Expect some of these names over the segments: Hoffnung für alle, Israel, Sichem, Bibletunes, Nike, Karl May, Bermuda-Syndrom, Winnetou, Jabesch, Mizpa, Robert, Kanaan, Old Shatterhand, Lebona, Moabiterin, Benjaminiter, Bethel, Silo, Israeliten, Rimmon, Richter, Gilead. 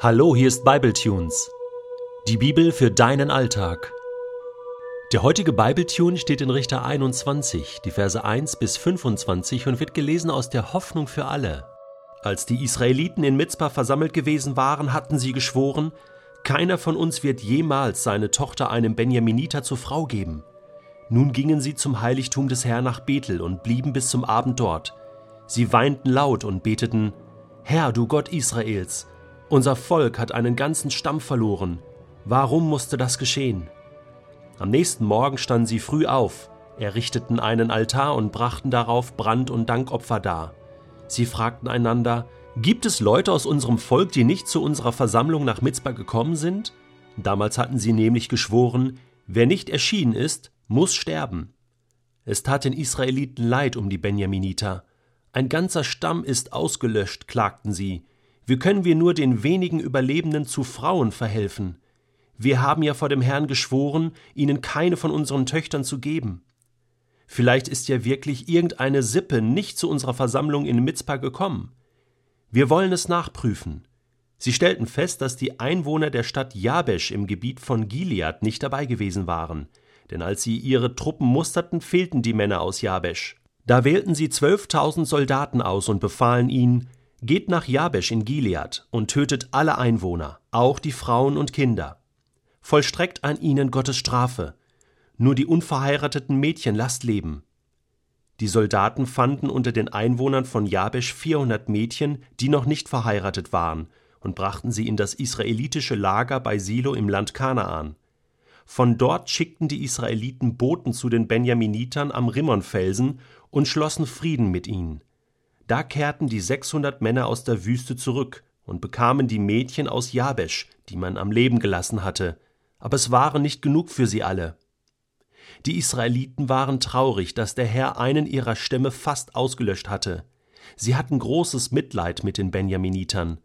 Hallo, hier ist Bibletunes, die Bibel für deinen Alltag. Der heutige Bibletune steht in Richter 21, die Verse 1 bis 25 und wird gelesen aus der Hoffnung für alle. Als die Israeliten in Mizpa versammelt gewesen waren, hatten sie geschworen, keiner von uns wird jemals seine Tochter einem Benjaminiter zur Frau geben. Nun gingen sie zum Heiligtum des Herrn nach Bethel und blieben bis zum Abend dort. Sie weinten laut und beteten, Herr, du Gott Israels, unser Volk hat einen ganzen Stamm verloren. Warum musste das geschehen? Am nächsten Morgen standen sie früh auf, errichteten einen Altar und brachten darauf Brand- und Dankopfer dar. Sie fragten einander, gibt es Leute aus unserem Volk, die nicht zu unserer Versammlung nach Mizpa gekommen sind? Damals hatten sie nämlich geschworen, wer nicht erschienen ist, muss sterben. Es tat den Israeliten leid um die Benjaminiter. Ein ganzer Stamm ist ausgelöscht, klagten sie. Wie können wir nur den wenigen Überlebenden zu Frauen verhelfen? Wir haben ja vor dem Herrn geschworen, ihnen keine von unseren Töchtern zu geben. Vielleicht ist ja wirklich irgendeine Sippe nicht zu unserer Versammlung in Mizpa gekommen. Wir wollen es nachprüfen. Sie stellten fest, dass die Einwohner der Stadt Jabesch im Gebiet von Gilead nicht dabei gewesen waren, denn als sie ihre Truppen musterten, fehlten die Männer aus Jabesch. Da wählten sie 12.000 Soldaten aus und befahlen ihnen, geht nach Jabesch in Gilead und tötet alle Einwohner, auch die Frauen und Kinder. Vollstreckt an ihnen Gottes Strafe. Nur die unverheirateten Mädchen lasst leben. Die Soldaten fanden unter den Einwohnern von Jabesch 400 Mädchen, die noch nicht verheiratet waren, und brachten sie in das israelitische Lager bei Silo im Land Kanaan. Von dort schickten die Israeliten Boten zu den Benjaminitern am Rimmonfelsen und schlossen Frieden mit ihnen. Da kehrten die 600 Männer aus der Wüste zurück und bekamen die Mädchen aus Jabesch, die man am Leben gelassen hatte, aber es waren nicht genug für sie alle. Die Israeliten waren traurig, dass der Herr einen ihrer Stämme fast ausgelöscht hatte. Sie hatten großes Mitleid mit den Benjaminitern.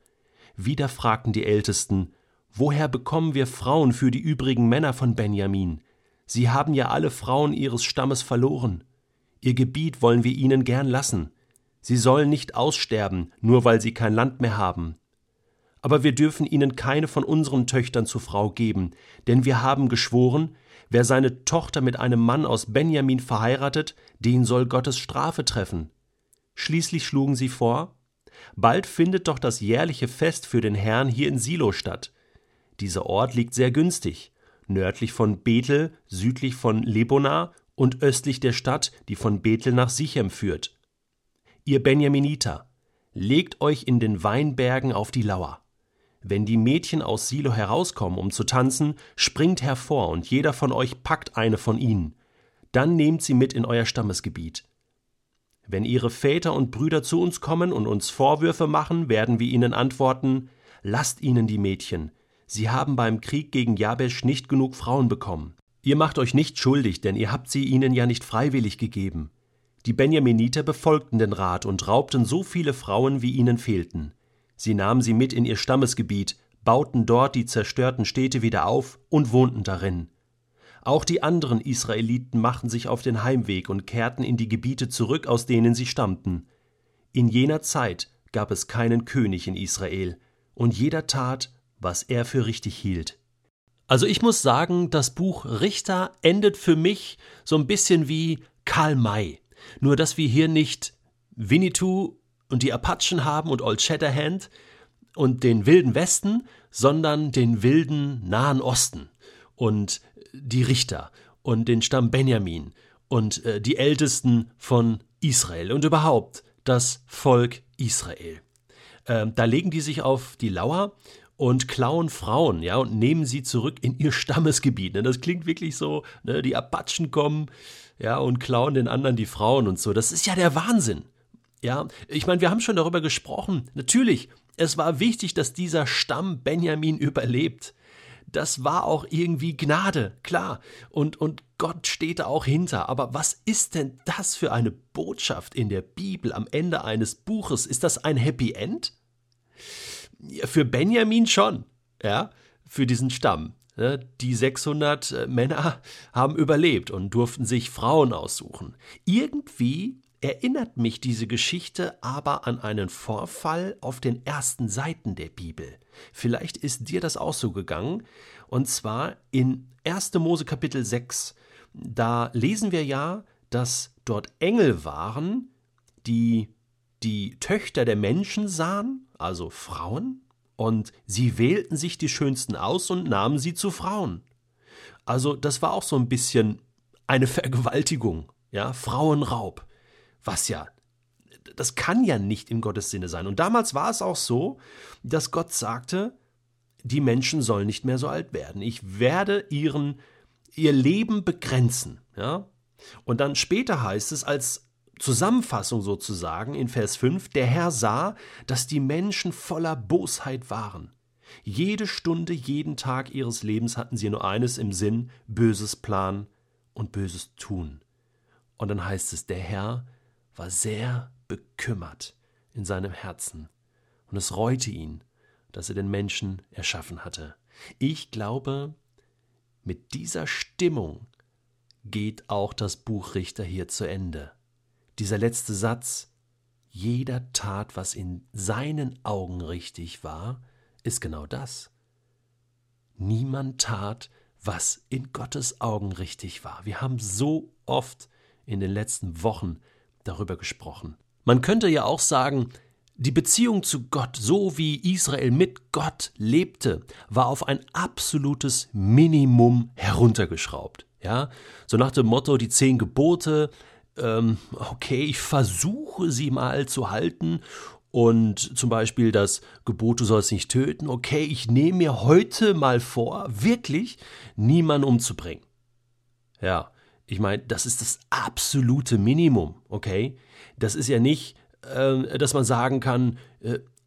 Wieder fragten die Ältesten, woher bekommen wir Frauen für die übrigen Männer von Benjamin? Sie haben ja alle Frauen ihres Stammes verloren. Ihr Gebiet wollen wir ihnen gern lassen. Sie sollen nicht aussterben, nur weil sie kein Land mehr haben. Aber wir dürfen ihnen keine von unseren Töchtern zur Frau geben, denn wir haben geschworen, wer seine Tochter mit einem Mann aus Benjamin verheiratet, den soll Gottes Strafe treffen. Schließlich schlugen sie vor, bald findet doch das jährliche Fest für den Herrn hier in Silo statt. Dieser Ort liegt sehr günstig, nördlich von Bethel, südlich von Lebona und östlich der Stadt, die von Bethel nach Sichem führt. Ihr Benjaminiter, legt euch in den Weinbergen auf die Lauer. Wenn die Mädchen aus Silo herauskommen, um zu tanzen, springt hervor und jeder von euch packt eine von ihnen. Dann nehmt sie mit in euer Stammesgebiet. Wenn ihre Väter und Brüder zu uns kommen und uns Vorwürfe machen, werden wir ihnen antworten, lasst ihnen die Mädchen. Sie haben beim Krieg gegen Jabesch nicht genug Frauen bekommen. Ihr macht euch nicht schuldig, denn ihr habt sie ihnen ja nicht freiwillig gegeben. Die Benjaminiter befolgten den Rat und raubten so viele Frauen, wie ihnen fehlten. Sie nahmen sie mit in ihr Stammesgebiet, bauten dort die zerstörten Städte wieder auf und wohnten darin. Auch die anderen Israeliten machten sich auf den Heimweg und kehrten in die Gebiete zurück, aus denen sie stammten. In jener Zeit gab es keinen König in Israel, und jeder tat, was er für richtig hielt. Also ich muss sagen, das Buch Richter endet für mich so ein bisschen wie Karl May, nur dass wir hier nicht Winnetou und die Apachen haben und Old Shatterhand und den wilden Westen, sondern den wilden Nahen Osten und die Richter und den Stamm Benjamin und die Ältesten von Israel und überhaupt das Volk Israel. Da legen die sich auf die Lauer und klauen Frauen, ja, und nehmen sie zurück in ihr Stammesgebiet. Das klingt wirklich so, ne, die Apachen kommen, ja, und klauen den anderen die Frauen und so. Das ist ja der Wahnsinn. Ja, ich meine, wir haben schon darüber gesprochen. Natürlich, es war wichtig, dass dieser Stamm Benjamin überlebt. Das war auch irgendwie Gnade, klar. Und Gott steht da auch hinter. Aber was ist denn das für eine Botschaft in der Bibel am Ende eines Buches? Ist das ein Happy End? Ja, für Benjamin schon, ja, für diesen Stamm. Die 600 Männer haben überlebt und durften sich Frauen aussuchen. Irgendwie erinnert mich diese Geschichte aber an einen Vorfall auf den ersten Seiten der Bibel. Vielleicht ist dir das auch so gegangen, und zwar in 1. Mose Kapitel 6. Da lesen wir ja, dass dort Engel waren, die die Töchter der Menschen sahen, also Frauen, und sie wählten sich die Schönsten aus und nahmen sie zu Frauen. Also das war auch so ein bisschen eine Vergewaltigung, ja, Frauenraub. Was ja, das kann ja nicht in Gottes Sinne sein. Und damals war es auch so, dass Gott sagte, die Menschen sollen nicht mehr so alt werden. Ich werde ihr Leben begrenzen. Ja? Und dann später heißt es als Zusammenfassung sozusagen in Vers 5, der Herr sah, dass die Menschen voller Bosheit waren. Jede Stunde, jeden Tag ihres Lebens hatten sie nur eines im Sinn, böses Plan und böses Tun. Und dann heißt es, der Herr war sehr bekümmert in seinem Herzen und es reute ihn, dass er den Menschen erschaffen hatte. Ich glaube, mit dieser Stimmung geht auch das Buch Richter hier zu Ende. Dieser letzte Satz, jeder tat, was in seinen Augen richtig war, ist genau das. Niemand tat, was in Gottes Augen richtig war. Wir haben so oft in den letzten Wochen darüber gesprochen. Man könnte ja auch sagen, die Beziehung zu Gott, so wie Israel mit Gott lebte, war auf ein absolutes Minimum heruntergeschraubt. Ja? So nach dem Motto, die 10 Gebote, okay, ich versuche sie mal zu halten, und zum Beispiel das Gebot, du sollst nicht töten, okay, ich nehme mir heute mal vor, wirklich niemanden umzubringen. Ja. Ich meine, das ist das absolute Minimum, okay? Das ist ja nicht, dass man sagen kann,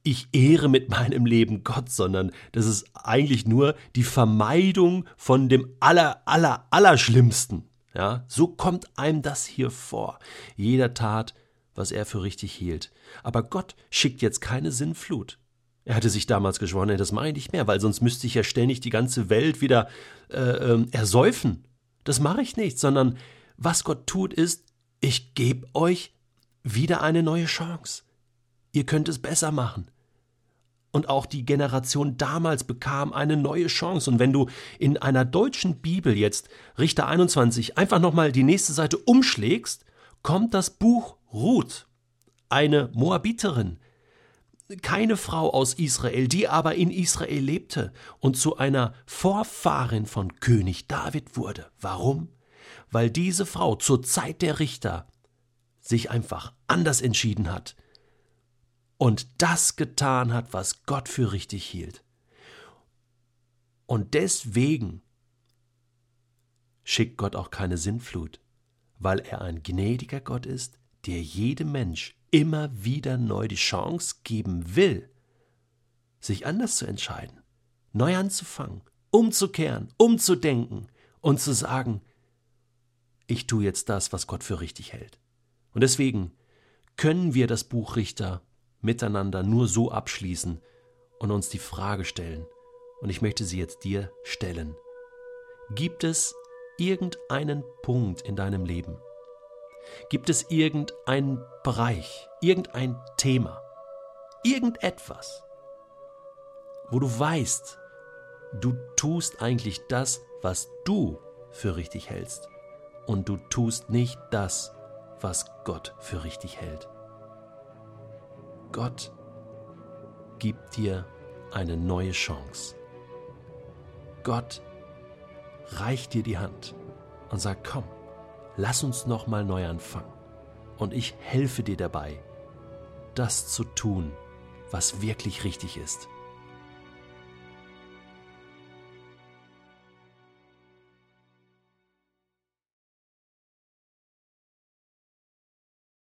ich ehre mit meinem Leben Gott, sondern das ist eigentlich nur die Vermeidung von dem Allerschlimmsten. Ja? So kommt einem das hier vor. Jeder tat, was er für richtig hielt. Aber Gott schickt jetzt keine Sinnflut. Er hatte sich damals geschworen, das mache ich nicht mehr, weil sonst müsste ich ja ständig die ganze Welt wieder ersäufen. Das mache ich nicht, sondern was Gott tut ist, ich gebe euch wieder eine neue Chance. Ihr könnt es besser machen. Und auch die Generation damals bekam eine neue Chance. Und wenn du in einer deutschen Bibel jetzt Richter 21 einfach nochmal die nächste Seite umschlägst, kommt das Buch Ruth, eine Moabiterin, keine Frau aus Israel, die aber in Israel lebte und zu einer Vorfahrin von König David wurde. Warum? Weil diese Frau zur Zeit der Richter sich einfach anders entschieden hat und das getan hat, was Gott für richtig hielt. Und deswegen schickt Gott auch keine Sintflut, weil er ein gnädiger Gott ist, der jedem Mensch immer wieder neu die Chance geben will, sich anders zu entscheiden, neu anzufangen, umzukehren, umzudenken und zu sagen, ich tue jetzt das, was Gott für richtig hält. Und deswegen können wir das Buch Richter miteinander nur so abschließen und uns die Frage stellen, und ich möchte sie jetzt dir stellen. Gibt es irgendeinen Punkt in deinem Leben? Gibt es irgendeinen Bereich, irgendein Thema, irgendetwas, wo du weißt, du tust eigentlich das, was du für richtig hältst, und du tust nicht das, was Gott für richtig hält? Gott gibt dir eine neue Chance. Gott reicht dir die Hand und sagt, komm, lass uns nochmal neu anfangen, und ich helfe dir dabei, das zu tun, was wirklich richtig ist.